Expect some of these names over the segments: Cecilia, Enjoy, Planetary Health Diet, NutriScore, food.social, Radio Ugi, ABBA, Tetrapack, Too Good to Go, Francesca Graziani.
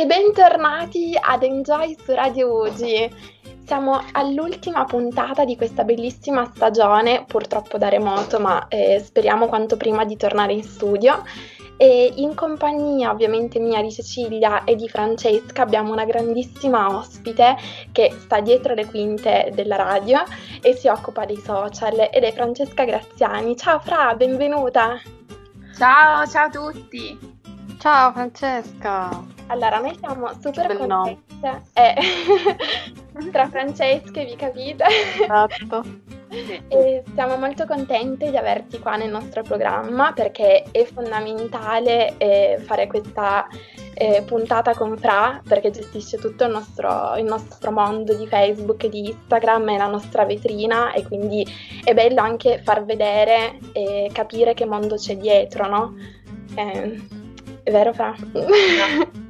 E bentornati ad Enjoy su Radio Ugi. Siamo all'ultima puntata di questa bellissima stagione, purtroppo da remoto, ma speriamo quanto prima di tornare in studio. E in compagnia ovviamente mia, di Cecilia e di Francesca, abbiamo una grandissima ospite che sta dietro le quinte della radio e si occupa dei social, ed è Francesca Graziani. Ciao Fra, benvenuta! Ciao a tutti! Ciao Francesca! Allora, noi siamo super contenti, no. Tra Francesche, vi capite? Esatto. E siamo molto contenti di averti qua nel nostro programma, perché è fondamentale fare questa puntata con Fra, perché gestisce tutto il nostro mondo di Facebook e di Instagram, è la nostra vetrina, e quindi è bello anche far vedere e capire che mondo c'è dietro, no? È vero Fra? No.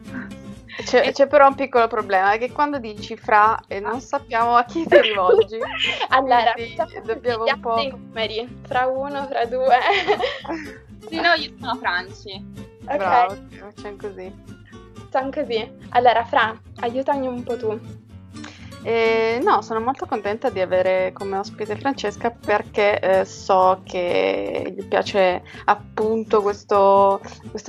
C'è però un piccolo problema, è che quando dici Fra non sappiamo a chi ti rivolgi. Allora, dobbiamo un po' i numeri, Fra 1, Fra 2. Sì, no, io sono Franci. Okay. Bravo, facciamo così. Allora Fra, aiutami un po' tu. No, sono molto contenta di avere come ospite Francesca, perché so che gli piace appunto questo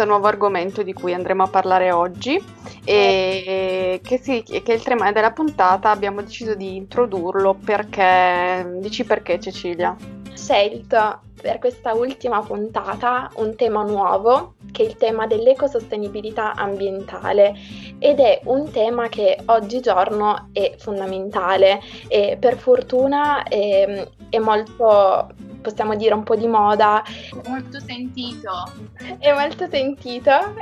nuovo argomento di cui andremo a parlare oggi, e che il tema della puntata abbiamo deciso di introdurlo perché, dici perché Cecilia? Scelto per questa ultima puntata un tema nuovo, che è il tema dell'ecosostenibilità ambientale, ed è un tema che oggigiorno è fondamentale e per fortuna è molto, possiamo dire, un po' di moda. È molto sentito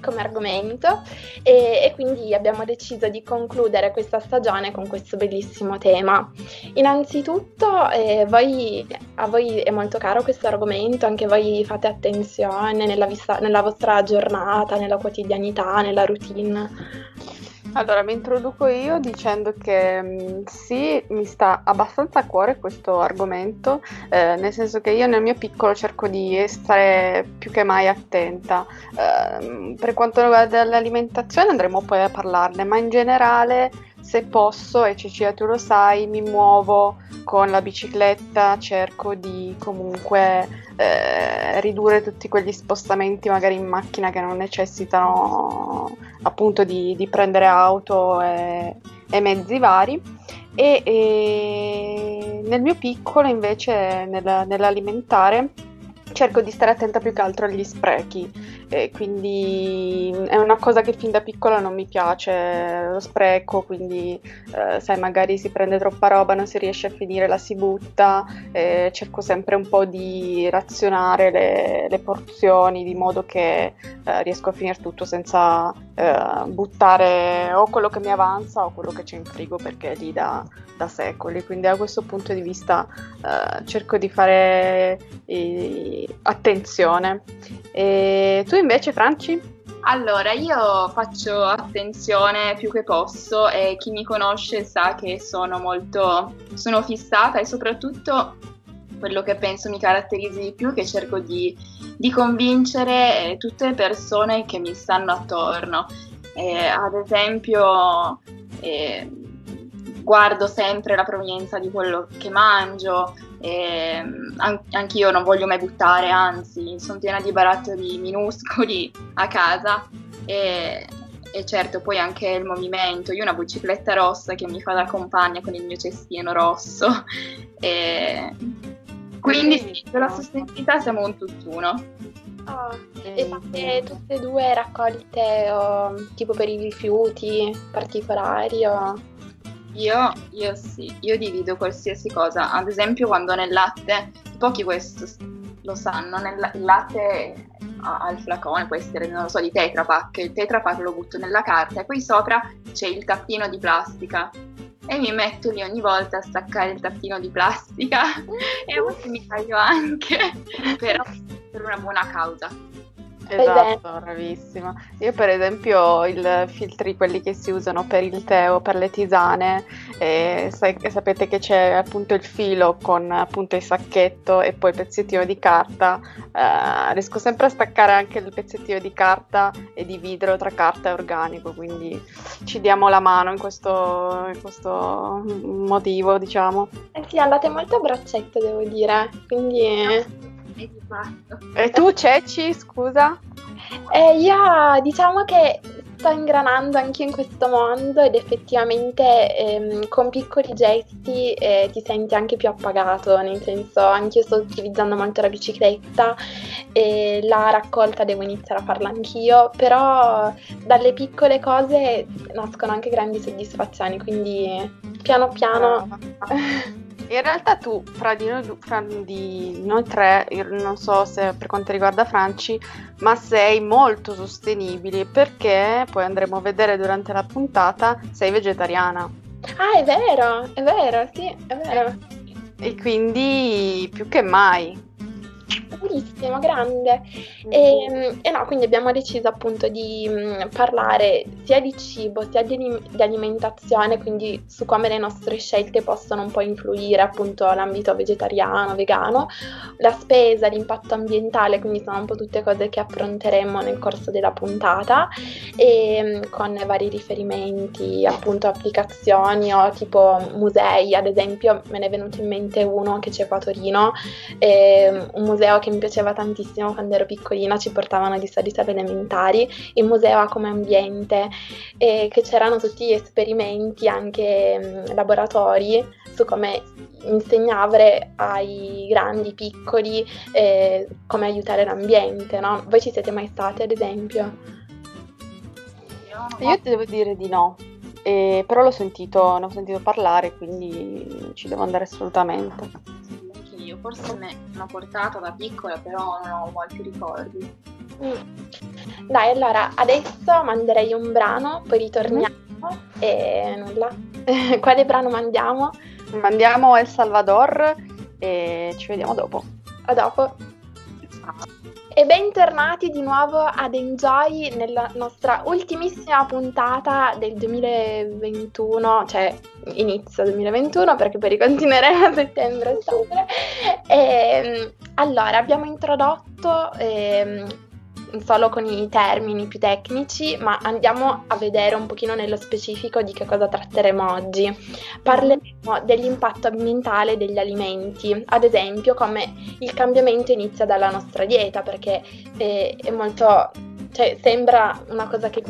come argomento, e quindi abbiamo deciso di concludere questa stagione con questo bellissimo tema. Innanzitutto a voi è molto caro questo argomento, anche voi fate attenzione nella vostra giornata, nella quotidianità, nella routine? Allora, mi introduco io dicendo che sì, mi sta abbastanza a cuore questo argomento, nel senso che io nel mio piccolo cerco di stare più che mai attenta. Per quanto riguarda l'alimentazione andremo poi a parlarne, ma in generale, se posso, e Cecilia tu lo sai, mi muovo con la bicicletta, cerco di comunque ridurre tutti quegli spostamenti magari in macchina che non necessitano appunto di prendere auto e mezzi vari, e nel mio piccolo invece nell'alimentare cerco di stare attenta più che altro agli sprechi. Quindi è una cosa che fin da piccola non mi piace, lo spreco, quindi sai, magari si prende troppa roba, non si riesce a finire, la si butta, cerco sempre un po' di razionare le porzioni, di modo che riesco a finire tutto senza buttare o quello che mi avanza o quello che c'è in frigo, perché è lì da secoli, quindi da questo punto di vista cerco di fare attenzione. E tu invece, Franci? Allora, io faccio attenzione più che posso, e chi mi conosce sa che sono fissata, e soprattutto quello che penso mi caratterizzi di più, che cerco di convincere tutte le persone che mi stanno attorno. Ad esempio, guardo sempre la provenienza di quello che mangio. Anch'io non voglio mai buttare, anzi sono piena di barattoli minuscoli a casa, e certo poi anche il movimento. Io ho una bicicletta rossa che mi fa da compagna con il mio cestino rosso, quindi sì, per la sostenibilità siamo un tutt'uno. E fate tutte e due raccolte tipo per i rifiuti particolari o... Io sì, io divido qualsiasi cosa. Ad esempio, quando nel latte, pochi questo lo sanno, il latte al flacone, può essere, non lo so, di Tetrapack, il Tetrapack lo butto nella carta, e poi sopra c'è il tappino di plastica, e mi metto lì ogni volta a staccare il tappino di plastica e a volte mi taglio anche, però per una buona causa. Esatto, bravissima. Io per esempio i filtri, quelli che si usano per il tè o per le tisane, sapete che c'è appunto il filo con appunto il sacchetto e poi il pezzettino di carta, riesco sempre a staccare anche il pezzettino di carta e dividerlo tra carta e organico, quindi ci diamo la mano in questo motivo, diciamo. Sì, andate molto a braccetto, devo dire, quindi... E tu, Ceci, scusa? Io diciamo che sto ingranando anch'io in questo mondo ed effettivamente con piccoli gesti ti senti anche più appagato, nel senso anch'io sto utilizzando molto la bicicletta e la raccolta devo iniziare a farla anch'io, però dalle piccole cose nascono anche grandi soddisfazioni, quindi piano piano... In realtà tu, fra di noi tre, io non so se per quanto riguarda Franci, ma sei molto sostenibile perché, poi andremo a vedere durante la puntata, sei vegetariana. Ah, è vero, sì, è vero. E quindi più che mai. Purissimo, grande. E no, quindi abbiamo deciso appunto di parlare sia di cibo sia di alimentazione, quindi su come le nostre scelte possono un po' influire appunto l'ambito vegetariano, vegano, la spesa, l'impatto ambientale, quindi sono un po' tutte cose che affronteremo nel corso della puntata e con vari riferimenti appunto applicazioni o tipo musei. Ad esempio me ne è venuto in mente uno che c'è qua a Torino, un museo che mi piaceva tantissimo quando ero piccolina, ci portavano di solito alle elementari. Il museo ha come ambiente che c'erano tutti gli esperimenti, anche laboratori, su come insegnare ai grandi, piccoli, come aiutare l'ambiente, no? Voi ci siete mai stati, ad esempio? Io ti devo dire di no, però ne ho sentito parlare, quindi ci devo andare assolutamente. Io forse me l'ho portata da piccola, però non ho molti ricordi. Dai, allora adesso manderei un brano, poi ritorniamo e nulla. Quale brano mandiamo? Mandiamo El Salvador e ci vediamo dopo. A dopo. Ciao. E bentornati di nuovo ad Enjoy nella nostra ultimissima puntata del 2021, cioè inizio 2021 perché poi ricontinueremo a settembre. Allora, abbiamo introdotto solo con i termini più tecnici, ma andiamo a vedere un pochino nello specifico di che cosa tratteremo oggi. Parleremo dell'impatto ambientale degli alimenti, ad esempio come il cambiamento inizia dalla nostra dieta, perché è molto, cioè, sembra una cosa che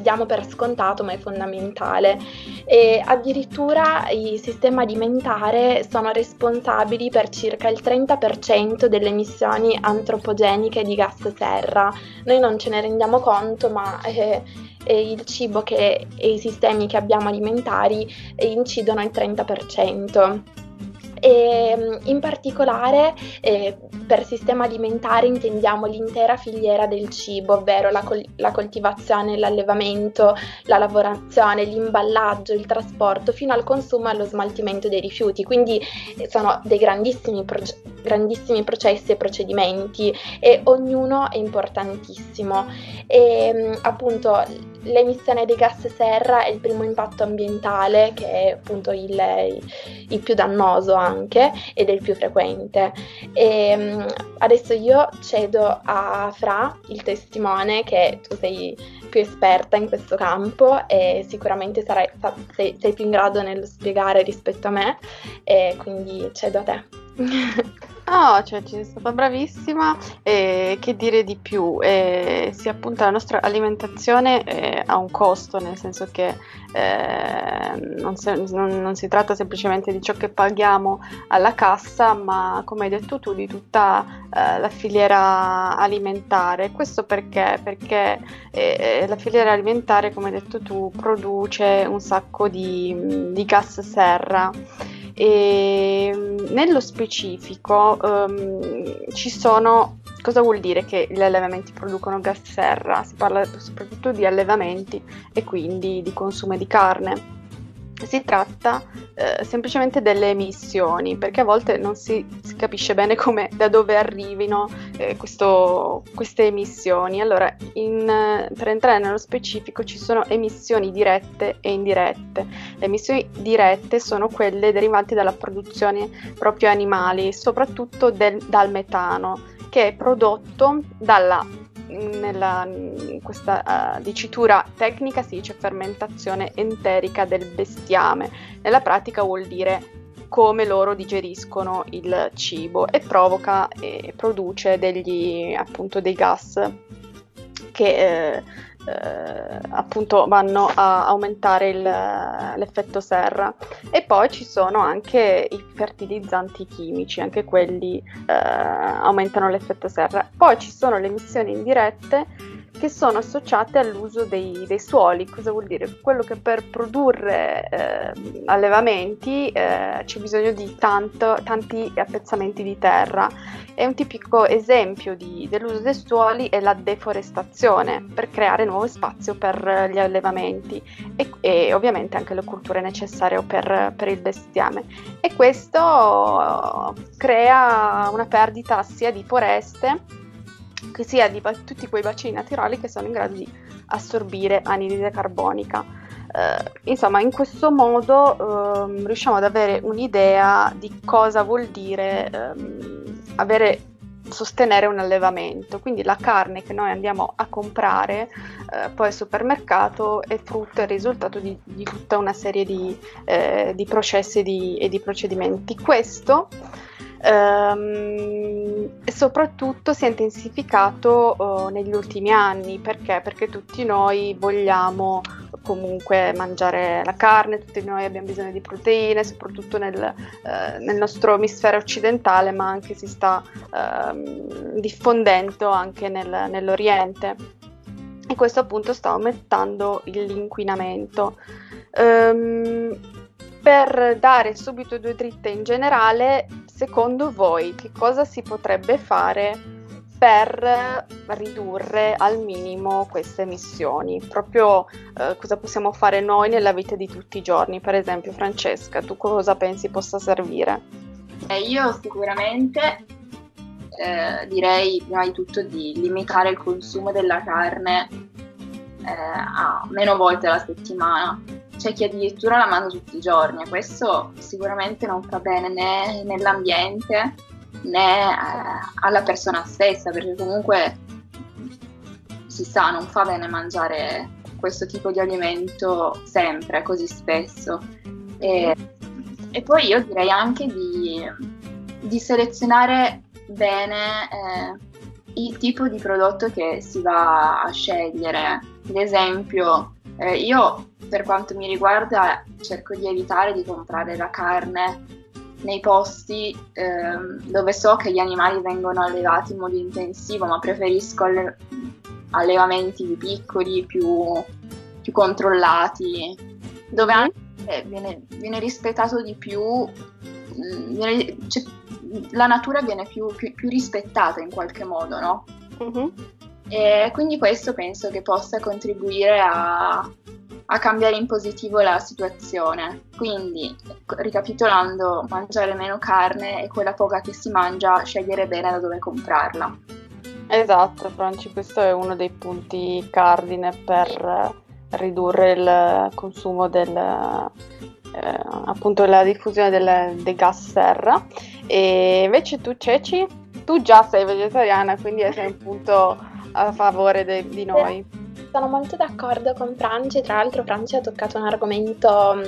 diamo per scontato, ma è fondamentale. E addirittura i sistemi alimentari sono responsabili per circa il 30% delle emissioni antropogeniche di gas serra. Noi non ce ne rendiamo conto, ma il cibo e i sistemi che abbiamo alimentari incidono il 30%. E in particolare per sistema alimentare intendiamo l'intera filiera del cibo, ovvero la coltivazione, l'allevamento, la lavorazione, l'imballaggio, il trasporto fino al consumo e allo smaltimento dei rifiuti, quindi sono dei grandissimi processi e procedimenti e ognuno è importantissimo. E appunto l'emissione dei gas serra è il primo impatto ambientale, che è appunto il più dannoso anche ed è il più frequente. E adesso io cedo a Fra, il testimone, che tu sei più esperta in questo campo e sicuramente sei più in grado nello spiegare rispetto a me, e quindi cedo a te. Oh, cioè, ci sei stata bravissima, che dire di più? Sì, appunto, la nostra alimentazione ha un costo, nel senso che non si tratta semplicemente di ciò che paghiamo alla cassa, ma come hai detto tu, di tutta la filiera alimentare. Questo perché la filiera alimentare, come hai detto tu, produce un sacco di gas serra. E nello specifico ci sono, cosa vuol dire che gli allevamenti producono gas serra? Si parla soprattutto di allevamenti e quindi di consumo di carne. Si tratta semplicemente delle emissioni, perché a volte non si capisce bene come, da dove arrivino queste emissioni. Allora, per entrare nello specifico, ci sono emissioni dirette e indirette. Le emissioni dirette sono quelle derivanti dalla produzione proprio animali, soprattutto dal metano, che è prodotto in questa dicitura tecnica si dice fermentazione enterica del bestiame. Nella pratica vuol dire come loro digeriscono il cibo, e provoca e produce dei gas che appunto vanno a aumentare l'effetto serra. E poi ci sono anche i fertilizzanti chimici, anche quelli aumentano l'effetto serra. Poi ci sono le emissioni indirette che sono associate all'uso dei suoli. Cosa vuol dire? Quello che per produrre allevamenti c'è bisogno di tanti appezzamenti di terra, e un tipico esempio dell'uso dei suoli è la deforestazione per creare nuovo spazio per gli allevamenti e ovviamente anche le culture necessarie per il bestiame, e questo crea una perdita sia di foreste che sia di tutti quei bacini naturali che sono in grado di assorbire anidride carbonica. Insomma, in questo modo riusciamo ad avere un'idea di cosa vuol dire sostenere un allevamento. Quindi la carne che noi andiamo a comprare poi al supermercato è frutto e risultato di tutta una serie di processi e di procedimenti. Questo soprattutto si è intensificato negli ultimi anni. Perché? Perché tutti noi vogliamo comunque mangiare la carne, tutti noi abbiamo bisogno di proteine, soprattutto nel nostro emisfero occidentale, ma anche si sta diffondendo anche nell'Oriente, e questo appunto sta aumentando l'inquinamento. Per dare subito due dritte in generale, secondo voi che cosa si potrebbe fare per ridurre al minimo queste emissioni? Proprio cosa possiamo fare noi nella vita di tutti i giorni? Per esempio, Francesca, tu cosa pensi possa servire? Io sicuramente direi prima di tutto di limitare il consumo della carne a meno volte alla settimana. C'è chi addirittura la mangia tutti i giorni, e questo sicuramente non fa bene né nell'ambiente né alla persona stessa, perché comunque si sa, non fa bene mangiare questo tipo di alimento sempre, così spesso. E poi io direi anche di selezionare bene il tipo di prodotto che si va a scegliere. Ad esempio, io, per quanto mi riguarda, cerco di evitare di comprare la carne nei posti dove so che gli animali vengono allevati in modo intensivo, ma preferisco allevamenti più piccoli, più controllati, dove anche viene rispettato di più, la natura viene più rispettata in qualche modo, no? Mm-hmm. E quindi questo penso che possa contribuire a cambiare in positivo la situazione. Quindi, ricapitolando, mangiare meno carne, e quella poca che si mangia scegliere bene da dove comprarla. Esatto, Franci, questo è uno dei punti cardine per ridurre il consumo appunto la diffusione dei gas serra. E invece tu, Ceci, tu già sei vegetariana, quindi sei un punto a favore di noi. Sono molto d'accordo con Franci. Tra l'altro Franci ha toccato un argomento,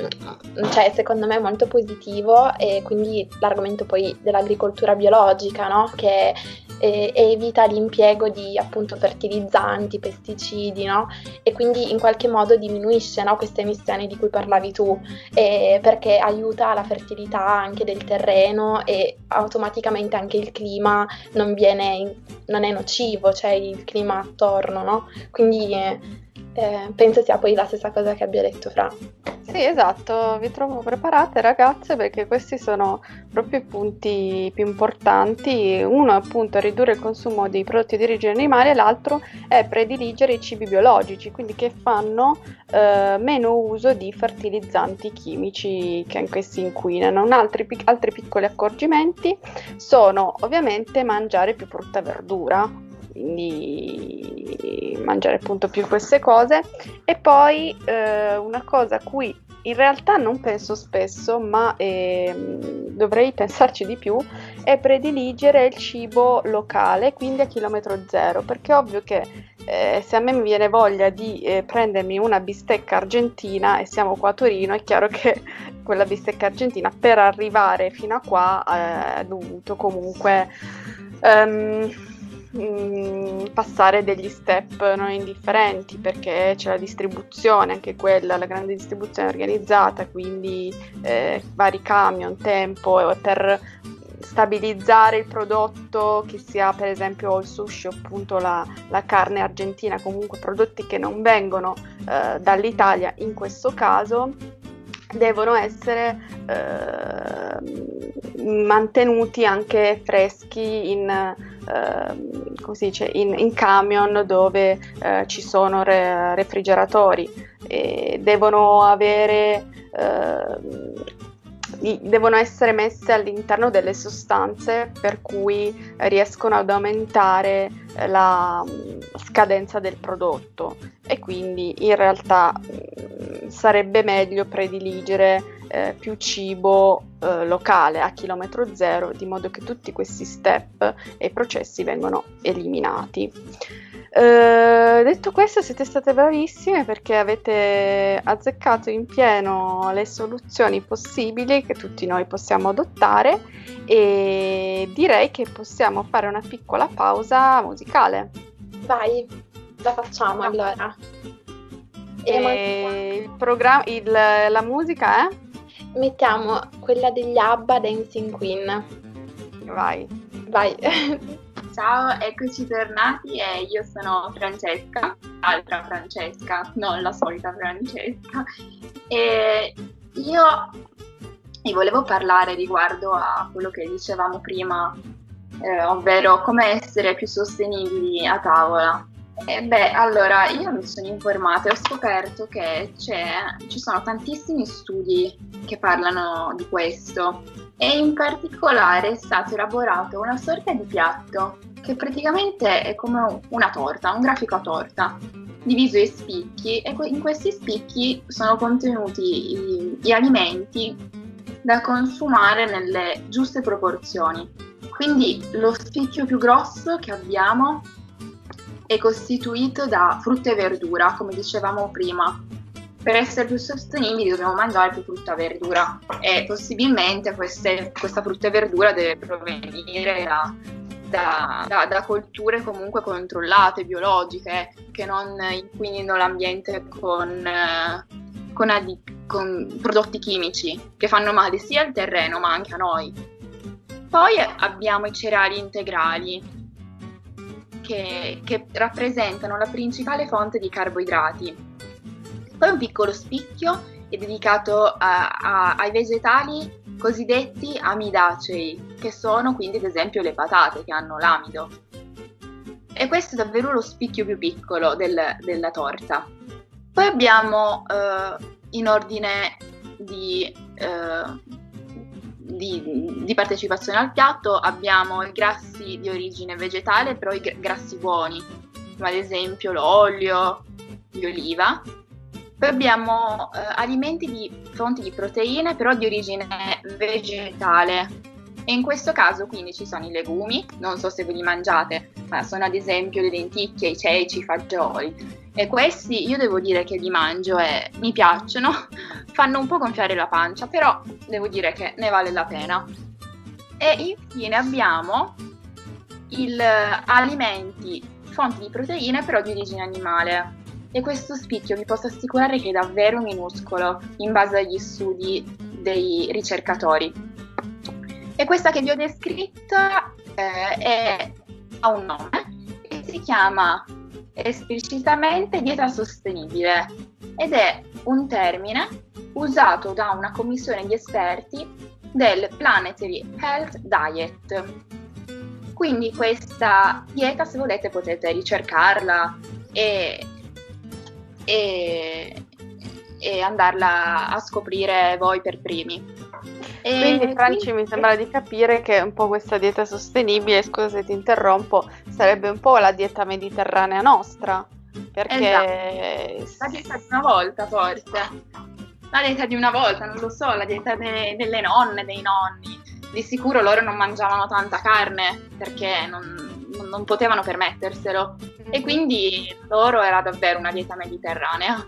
cioè secondo me molto positivo, e quindi l'argomento poi dell'agricoltura biologica, no? Che evita l'impiego di, appunto, fertilizzanti, pesticidi, no? E quindi in qualche modo diminuisce, no, queste emissioni di cui parlavi tu, perché aiuta la fertilità anche del terreno, e automaticamente anche il clima non è nocivo, cioè il clima attorno, no? Quindi penso sia poi la stessa cosa che abbia detto Fra. Sì, esatto, vi trovo preparate ragazze, perché questi sono proprio i punti più importanti. Uno è appunto ridurre il consumo di prodotti di origine animale, l'altro è prediligere i cibi biologici, quindi che fanno meno uso di fertilizzanti chimici che anche questi inquinano. Altri piccoli accorgimenti sono ovviamente mangiare più frutta e verdura, quindi mangiare appunto più queste cose. E poi una cosa a cui in realtà non penso spesso, ma dovrei pensarci di più, è prediligere il cibo locale, quindi a chilometro zero, perché è ovvio che se a me mi viene voglia di prendermi una bistecca argentina e siamo qua a Torino, è chiaro che quella bistecca argentina per arrivare fino a qua ha dovuto comunque passare degli step non indifferenti, perché c'è la distribuzione, anche quella, la grande distribuzione organizzata, quindi vari camion, tempo per stabilizzare il prodotto, che sia per esempio il sushi o appunto la carne argentina, comunque prodotti che non vengono dall'Italia in questo caso, devono essere mantenuti anche freschi in camion dove ci sono refrigeratori, e devono avere devono essere messe all'interno delle sostanze per cui riescono ad aumentare la scadenza del prodotto, e quindi in realtà sarebbe meglio prediligere più cibo locale a chilometro zero, di modo che tutti questi step e processi vengono eliminati. Detto questo, siete state bravissime, perché avete azzeccato in pieno le soluzioni possibili che tutti noi possiamo adottare, e direi che possiamo fare una piccola pausa musicale. Vai, la facciamo allora. E la musica è? Mettiamo quella degli ABBA, Dancing Queen. Vai. Ciao, eccoci tornati, e io sono Francesca, altra Francesca, non la solita Francesca, e io vi volevo parlare riguardo a quello che dicevamo prima, ovvero come essere più sostenibili a tavola. Allora, io mi sono informata e ho scoperto che ci sono tantissimi studi che parlano di questo, e in particolare è stato elaborato una sorta di piatto che praticamente è come una torta, un grafico a torta, diviso in spicchi, e in questi spicchi sono contenuti gli alimenti da consumare nelle giuste proporzioni. Quindi lo spicchio più grosso che abbiamo è costituito da frutta e verdura, come dicevamo prima. Per essere più sostenibili dobbiamo mangiare più frutta e verdura, e possibilmente questa frutta e verdura deve provenire da colture comunque controllate, biologiche, che non inquinino l'ambiente con prodotti chimici che fanno male sia al terreno ma anche a noi. Poi abbiamo i cereali integrali, che rappresentano la principale fonte di carboidrati. Poi un piccolo spicchio è dedicato ai vegetali cosiddetti amidacei, che sono quindi ad esempio le patate, che hanno l'amido. E questo è davvero lo spicchio più piccolo della torta. Poi abbiamo in ordine di partecipazione al piatto, abbiamo i grassi di origine vegetale, però i grassi buoni, come ad esempio l'olio di oliva. Poi abbiamo alimenti di fonti di proteine, però di origine vegetale, e in questo caso quindi ci sono i legumi, non so se ve li mangiate, ma sono ad esempio le lenticchie, i ceci, i fagioli. E questi io devo dire che li mangio e mi piacciono, fanno un po' gonfiare la pancia, però devo dire che ne vale la pena. E infine abbiamo alimenti, fonti di proteine però di origine animale, e questo spicchio vi posso assicurare che è davvero minuscolo in base agli studi dei ricercatori. E questa che vi ho descritta ha un nome, che si chiama esplicitamente dieta sostenibile, ed è un termine usato da una commissione di esperti del Planetary Health Diet. Quindi questa dieta, se volete, potete ricercarla e andarla a scoprire voi per primi. Quindi Franci, mi sembra di capire che un po' questa dieta sostenibile, scusa se ti interrompo, sarebbe un po' la dieta mediterranea nostra, perché esatto. La dieta di una volta, forse la dieta di una volta, non lo so, la dieta delle nonne, dei nonni. Di sicuro loro non mangiavano tanta carne perché non potevano permetterselo, e quindi loro era davvero una dieta mediterranea.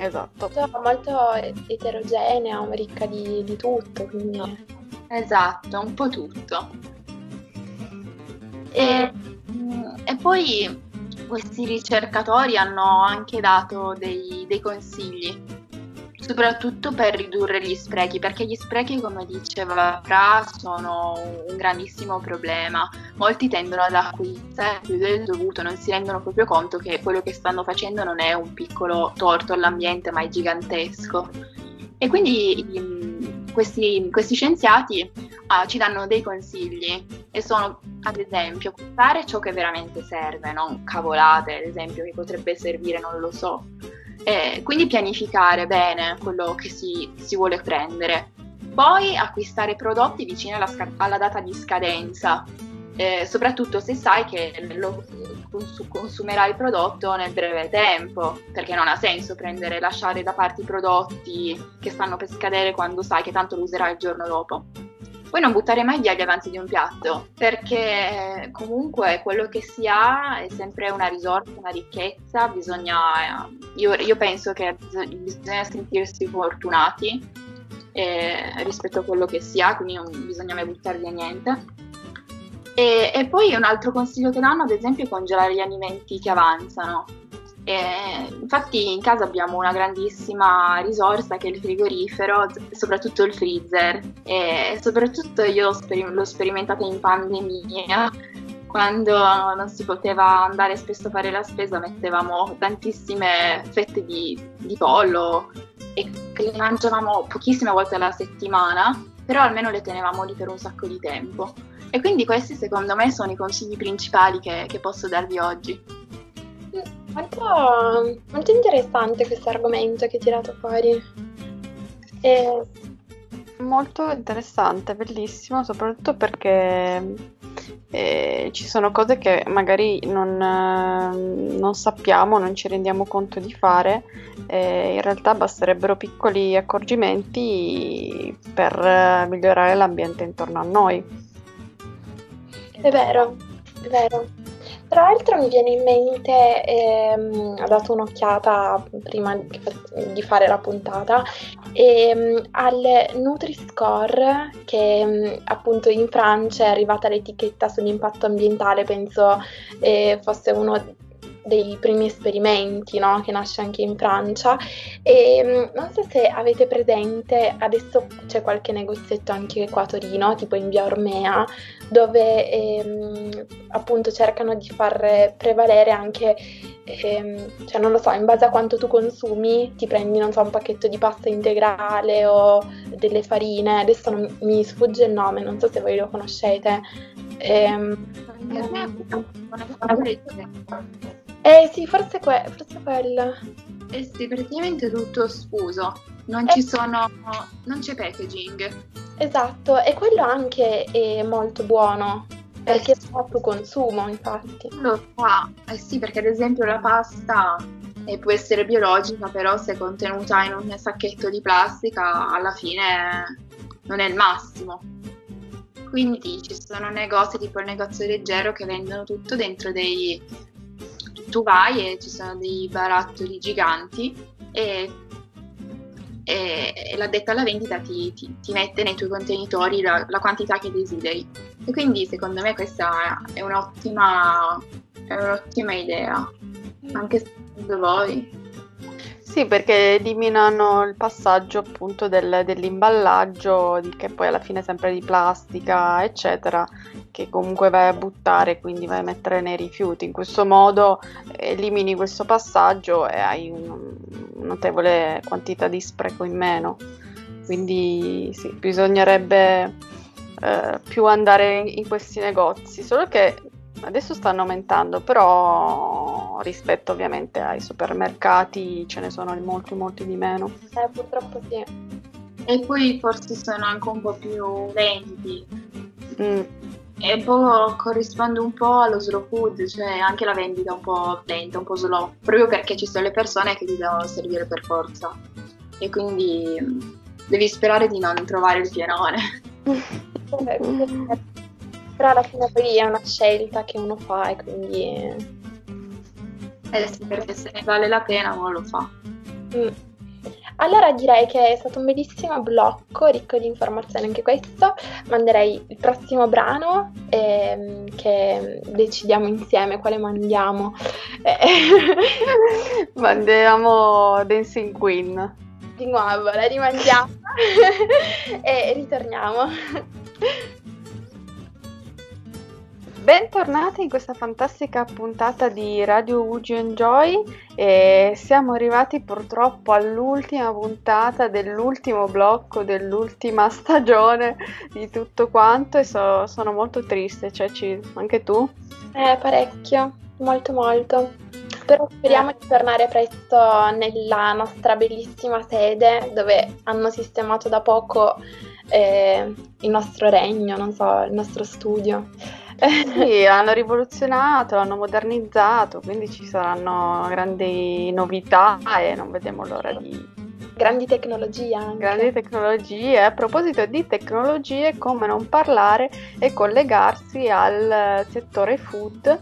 Esatto. Molto eterogenea, ricca di tutto, quindi. Esatto, un po' tutto. E poi questi ricercatori hanno anche dato dei consigli, soprattutto per ridurre gli sprechi, perché gli sprechi, come diceva Fra, sono un grandissimo problema. Molti tendono ad acquistare più del dovuto, non si rendono proprio conto che quello che stanno facendo non è un piccolo torto all'ambiente, ma è gigantesco. E quindi questi scienziati ci danno dei consigli, e sono, ad esempio, fare ciò che veramente serve, non cavolate, ad esempio, che potrebbe servire, non lo so. Quindi pianificare bene quello che si vuole prendere, poi acquistare prodotti vicino alla data di scadenza, soprattutto se sai che consumerai il prodotto nel breve tempo, perché non ha senso lasciare da parte i prodotti che stanno per scadere quando sai che tanto lo userai il giorno dopo. Poi non buttare mai via gli avanzi di un piatto, perché comunque quello che si ha è sempre una risorsa, una ricchezza. Io penso che bisogna sentirsi fortunati rispetto a quello che si ha, quindi non bisogna mai buttare via niente. E poi un altro consiglio che danno, ad esempio, è congelare gli alimenti che avanzano. Infatti in casa abbiamo una grandissima risorsa che è il frigorifero, soprattutto il freezer, e soprattutto io l'ho sperimentata in pandemia, quando non si poteva andare spesso a fare la spesa. Mettevamo tantissime fette di pollo e le mangiavamo pochissime volte alla settimana, però almeno le tenevamo lì per un sacco di tempo. E quindi questi, secondo me, sono i consigli principali che posso darvi oggi. Molto interessante questo argomento che hai tirato fuori. Molto interessante, bellissimo, soprattutto perché ci sono cose che magari non sappiamo, non ci rendiamo conto di fare. In realtà basterebbero piccoli accorgimenti per migliorare l'ambiente intorno a noi. È vero, è vero. Tra l'altro mi viene in mente, ho dato un'occhiata prima di fare la puntata, al NutriScore, che appunto in Francia è arrivata l'etichetta sull'impatto ambientale. Penso fosse uno dei primi esperimenti, no? Che nasce anche in Francia. E non so se avete presente, adesso c'è qualche negozietto anche qua a Torino, tipo in via Ormea, dove appunto cercano di far prevalere anche, cioè non lo so, in base a quanto tu consumi ti prendi, non so, un pacchetto di pasta integrale o delle farine. Adesso mi sfugge il nome, non so se voi lo conoscete. Sì, forse quella. Sì, praticamente tutto sfuso, non c'è packaging. Esatto, e quello anche è molto buono, perché fa più consumo, infatti. Lo fa, sì, perché ad esempio la pasta può essere biologica, però se è contenuta in un sacchetto di plastica, alla fine non è il massimo. Quindi ci sono negozi, tipo il negozio leggero, che vendono tutto dentro tu vai e ci sono dei barattoli giganti e l'addetto alla vendita ti mette nei tuoi contenitori la quantità che desideri. E quindi secondo me questa è un'ottima idea, anche secondo voi? Sì, perché eliminano il passaggio appunto dell'imballaggio, che poi alla fine è sempre di plastica, eccetera, che comunque vai a buttare, quindi vai a mettere nei rifiuti. In questo modo elimini questo passaggio e hai una notevole quantità di spreco in meno. Quindi sì, bisognerebbe più andare in questi negozi, solo che adesso stanno aumentando, però rispetto ovviamente ai supermercati ce ne sono molti di meno. Purtroppo sì. E poi forse sono anche un po' più lenti. E poi corrisponde un po' allo slow food, cioè anche la vendita un po' lenta, un po' slow, proprio perché ci sono le persone che ti devono servire per forza e quindi devi sperare di non trovare il pienone. Però alla fine poi è una scelta che uno fa e quindi sì, perché se ne vale la pena uno lo fa. Allora direi che è stato un bellissimo blocco ricco di informazioni anche questo. Manderei il prossimo brano che decidiamo insieme quale mandiamo. Mandiamo Dancing Queen. Di nuovo la rimandiamo e ritorniamo. Bentornati in questa fantastica puntata di Radio Ugi Enjoy, e siamo arrivati purtroppo all'ultima puntata dell'ultimo blocco dell'ultima stagione di tutto quanto, e sono molto triste, cioè anche tu? Parecchio, molto, però speriamo di tornare presto nella nostra bellissima sede dove hanno sistemato da poco il nostro regno, non so, il nostro studio. Sì, hanno rivoluzionato, hanno modernizzato, quindi ci saranno grandi novità e non vediamo l'ora di... Grandi tecnologie anche. Grandi tecnologie. A proposito di tecnologie, come non parlare e collegarsi al settore food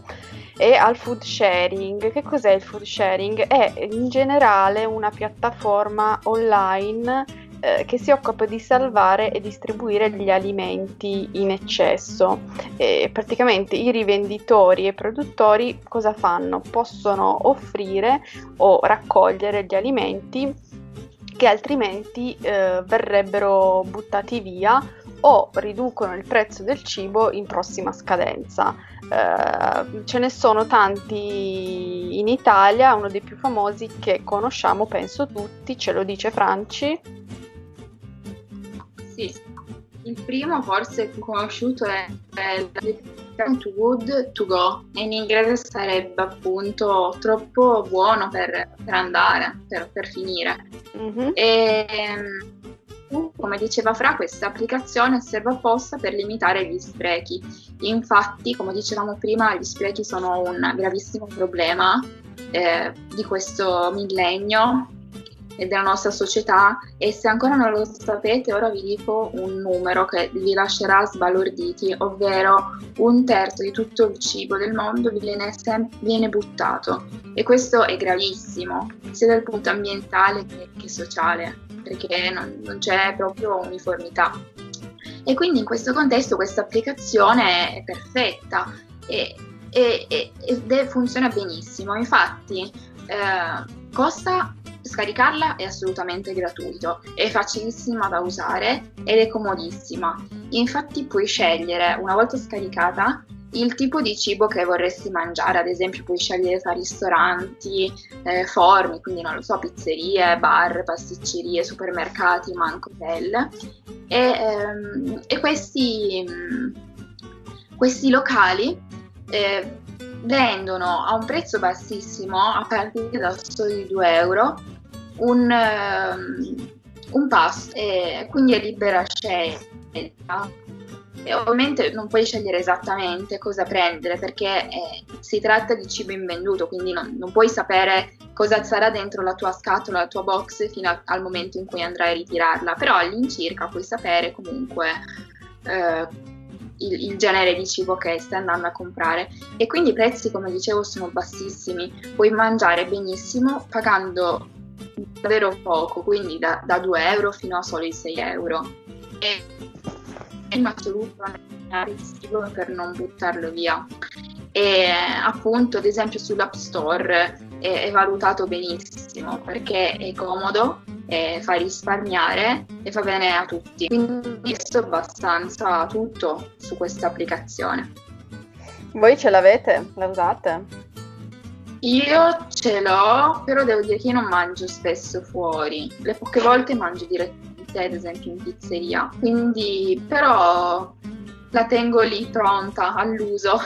e al food sharing. Che cos'è il food sharing? È in generale una piattaforma online che si occupa di salvare e distribuire gli alimenti in eccesso. E praticamente i rivenditori e produttori cosa fanno? Possono offrire o raccogliere gli alimenti che altrimenti verrebbero buttati via, o riducono il prezzo del cibo in prossima scadenza. Ce ne sono tanti in Italia, uno dei più famosi che conosciamo, penso tutti, ce lo dice Franci. Sì, il primo forse più conosciuto è Too Good to Go, in inglese sarebbe appunto troppo buono per andare, per finire. Mm-hmm. E come diceva Fra, questa applicazione serve apposta per limitare gli sprechi. Infatti, come dicevamo prima, gli sprechi sono un gravissimo problema di questo millennio e della nostra società, e se ancora non lo sapete ora vi dico un numero che vi lascerà sbalorditi, ovvero 1/3 di tutto il cibo del mondo viene buttato, e questo è gravissimo sia dal punto ambientale che sociale, perché non c'è proprio uniformità, e quindi in questo contesto questa applicazione è perfetta e funziona benissimo. Infatti costa scaricarla, è assolutamente gratuito, è facilissima da usare ed è comodissima. Infatti puoi scegliere, una volta scaricata, il tipo di cibo che vorresti mangiare. Ad esempio puoi scegliere tra ristoranti, forni, quindi non lo so, pizzerie, bar, pasticcerie, supermercati, ma anche hotel, e questi locali vendono a un prezzo bassissimo, a partire da soli 2 euro, un pasto, e quindi è libera scelta. E ovviamente non puoi scegliere esattamente cosa prendere, perché si tratta di cibo invenduto, quindi non puoi sapere cosa sarà dentro la tua scatola, la tua box, fino al momento in cui andrai a ritirarla, però all'incirca puoi sapere comunque il genere di cibo che stai andando a comprare, e quindi i prezzi, come dicevo, sono bassissimi. Puoi mangiare benissimo pagando davvero poco, quindi da 2 euro fino a soli 6 euro, e in assoluto il cibo per non buttarlo via. E appunto, ad esempio, sull'App Store è valutato benissimo perché è comodo, fa risparmiare e fa bene a tutti. Quindi sto abbastanza tutto su questa applicazione. Voi ce l'avete? La usate? Io ce l'ho, però devo dire che io non mangio spesso fuori. Le poche volte mangio direttamente, ad esempio in pizzeria. Quindi, però, la tengo lì pronta all'uso.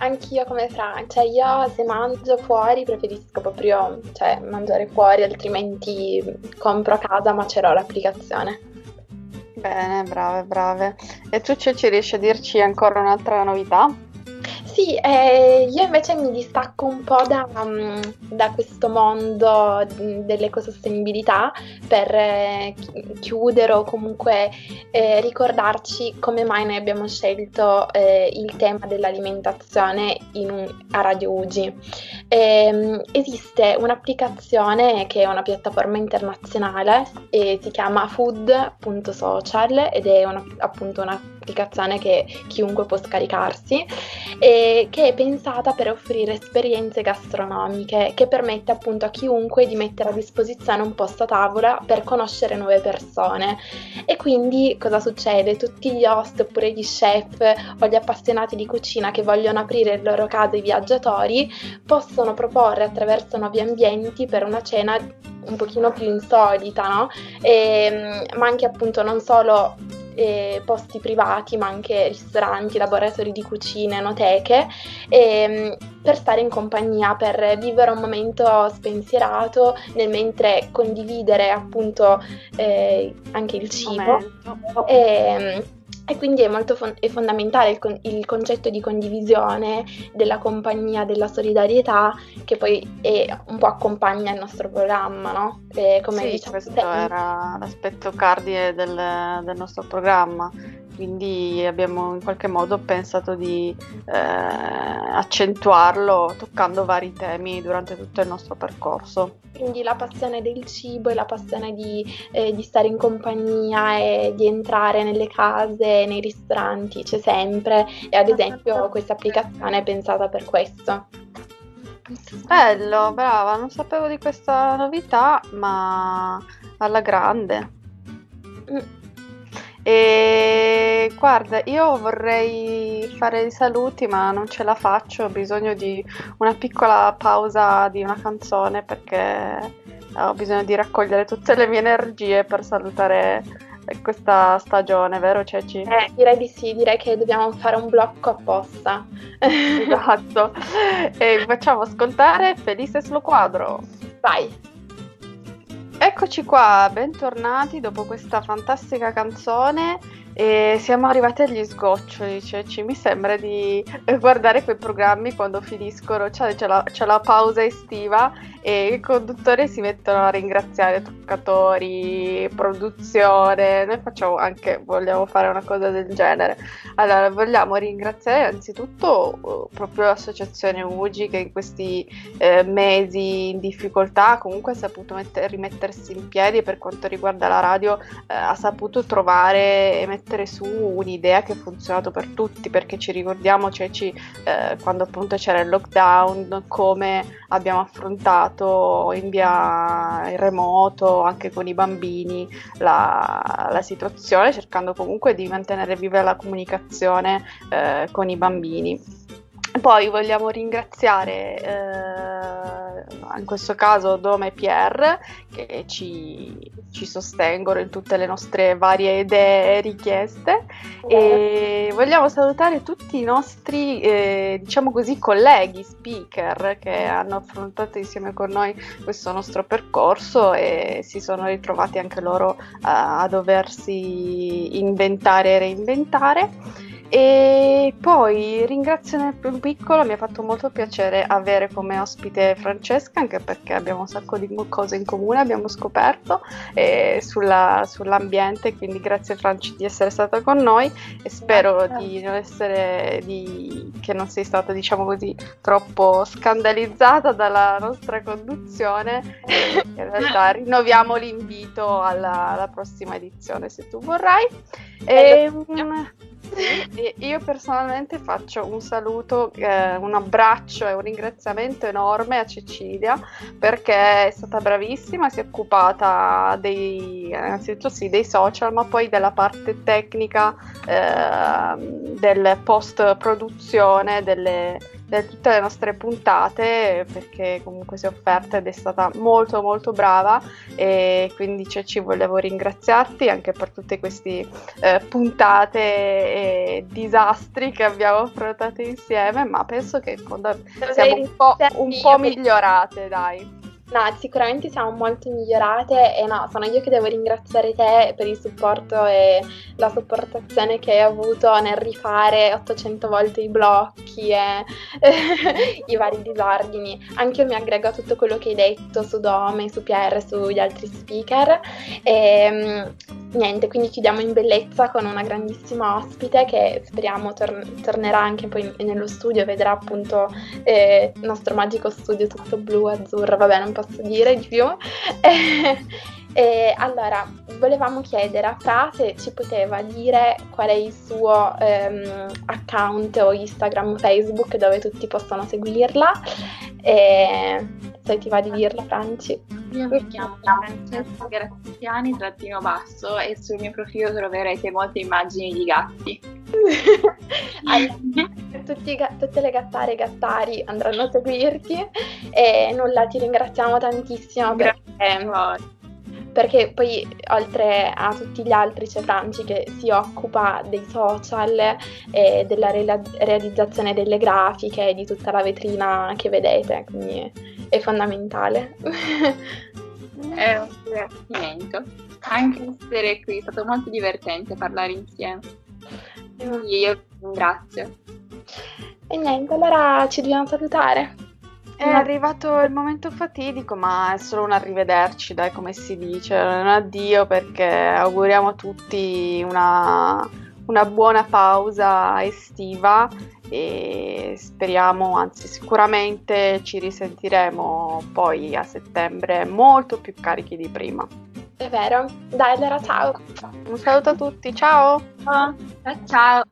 Anch'io come Francia, io se mangio fuori preferisco proprio, cioè, mangiare fuori, altrimenti compro a casa ma ce l'ho l'applicazione. Bene, brave. E tu ci riesci a dirci ancora un'altra novità? Sì, io invece mi distacco un po' da questo mondo dell'ecosostenibilità per chiudere o comunque ricordarci come mai noi abbiamo scelto il tema dell'alimentazione a Radio Ugi. Esiste un'applicazione che è una piattaforma internazionale e si chiama food.social ed è appunto un'applicazione che chiunque può scaricarsi, che è pensata per offrire esperienze gastronomiche, che permette appunto a chiunque di mettere a disposizione un posto a tavola per conoscere nuove persone. E quindi cosa succede? Tutti gli host oppure gli chef o gli appassionati di cucina che vogliono aprire le loro case ai viaggiatori possono proporre attraverso nuovi ambienti per una cena un pochino più insolita, no? Ma anche appunto non solo posti privati, ma anche ristoranti, laboratori di cucina, enoteche, per stare in compagnia, per vivere un momento spensierato nel mentre condividere appunto anche il cibo. E quindi è molto è fondamentale il concetto di condivisione, della compagnia, della solidarietà, che poi un po' accompagna il nostro programma, no? Come sì, diciamo, questo era l'aspetto cardine del nostro programma, quindi abbiamo in qualche modo pensato di accentuarlo toccando vari temi durante tutto il nostro percorso. Quindi la passione del cibo e la passione di stare in compagnia e di entrare nelle case, nei ristoranti, c'è sempre, e ad esempio questa applicazione è pensata per questo. Bello, brava, non sapevo di questa novità, ma alla grande. E guarda, io vorrei fare i saluti ma non ce la faccio, ho bisogno di una piccola pausa di una canzone perché ho bisogno di raccogliere tutte le mie energie per salutare questa stagione, vero Ceci? Direi di sì, direi che dobbiamo fare un blocco apposta. Esatto, e facciamo ascoltare Felices lo Quadro. Vai! Eccoci qua, bentornati dopo questa fantastica canzone e siamo arrivati agli sgoccioli, Ceci, mi sembra di guardare quei programmi quando finiscono, cioè c'è la pausa estiva e il conduttore si mettono a ringraziare toccatori, produzione, noi vogliamo fare una cosa del genere. Allora, vogliamo ringraziare anzitutto proprio l'associazione Ugi che in questi mesi in difficoltà comunque ha saputo rimettersi in piedi, per quanto riguarda la radio ha saputo trovare e mettere su un'idea che ha funzionato per tutti, perché ci ricordiamo, Ceci, quando appunto c'era il lockdown, come abbiamo affrontato in via remoto anche con i bambini la situazione, cercando comunque di mantenere viva la comunicazione con i bambini. Poi vogliamo ringraziare in questo caso Doma e Pierre che ci sostengono in tutte le nostre varie idee e richieste, e vogliamo salutare tutti i nostri diciamo così colleghi speaker che hanno affrontato insieme con noi questo nostro percorso e si sono ritrovati anche loro a doversi inventare e reinventare. E poi ringrazio nel più piccolo, mi ha fatto molto piacere avere come ospite Francesca, anche perché abbiamo un sacco di cose in comune, abbiamo scoperto sull'ambiente, quindi grazie Franci di essere stata con noi e spero che non sei stata, diciamo così, troppo scandalizzata dalla nostra conduzione. In realtà rinnoviamo l'invito alla prossima edizione se tu vorrai. Sì, io personalmente faccio un saluto, un abbraccio e un ringraziamento enorme a Cecilia, perché è stata bravissima, si è occupata dei social, ma poi della parte tecnica, del post produzione di tutte le nostre puntate, perché comunque si è offerta ed è stata molto molto brava. E quindi Ceci, volevo ringraziarti anche per tutte queste puntate e disastri che abbiamo affrontato insieme, ma penso che in fondo siamo un po' migliorate, dai. No, sicuramente siamo molto migliorate, e no, sono io che devo ringraziare te per il supporto e la sopportazione che hai avuto nel rifare 800 volte i blocchi e i vari disordini. Anche io mi aggrego a tutto quello che hai detto su Dome, su Pierre, sugli altri speaker, e niente, quindi chiudiamo in bellezza con una grandissima ospite che speriamo tornerà anche poi nello studio, vedrà appunto il nostro magico studio tutto blu, azzurro, vabbè, non posso dire di più. E allora volevamo chiedere a Fra se ci poteva dire qual è il suo account o Instagram o Facebook dove tutti possono seguirla, se ti va di dirla, Franci. Io mi chiamo Francesca Graziani _, e sul mio profilo troverete molte immagini di gatti. Tutte le gattare e gattari andranno a seguirti, e nulla, ti ringraziamo tantissimo. Perché poi oltre a tutti gli altri c'è Franci che si occupa dei social e della realizzazione delle grafiche e di tutta la vetrina che vedete, quindi è fondamentale. È un divertimento anche essere qui, è stato molto divertente parlare insieme, quindi io vi ringrazio. E niente, allora ci dobbiamo salutare. È arrivato il momento fatidico, ma è solo un arrivederci, dai, come si dice, un addio, perché auguriamo a tutti una buona pausa estiva, e speriamo, anzi sicuramente ci risentiremo poi a settembre molto più carichi di prima. È vero, dai, allora ciao. Un saluto a tutti, ciao. Ciao.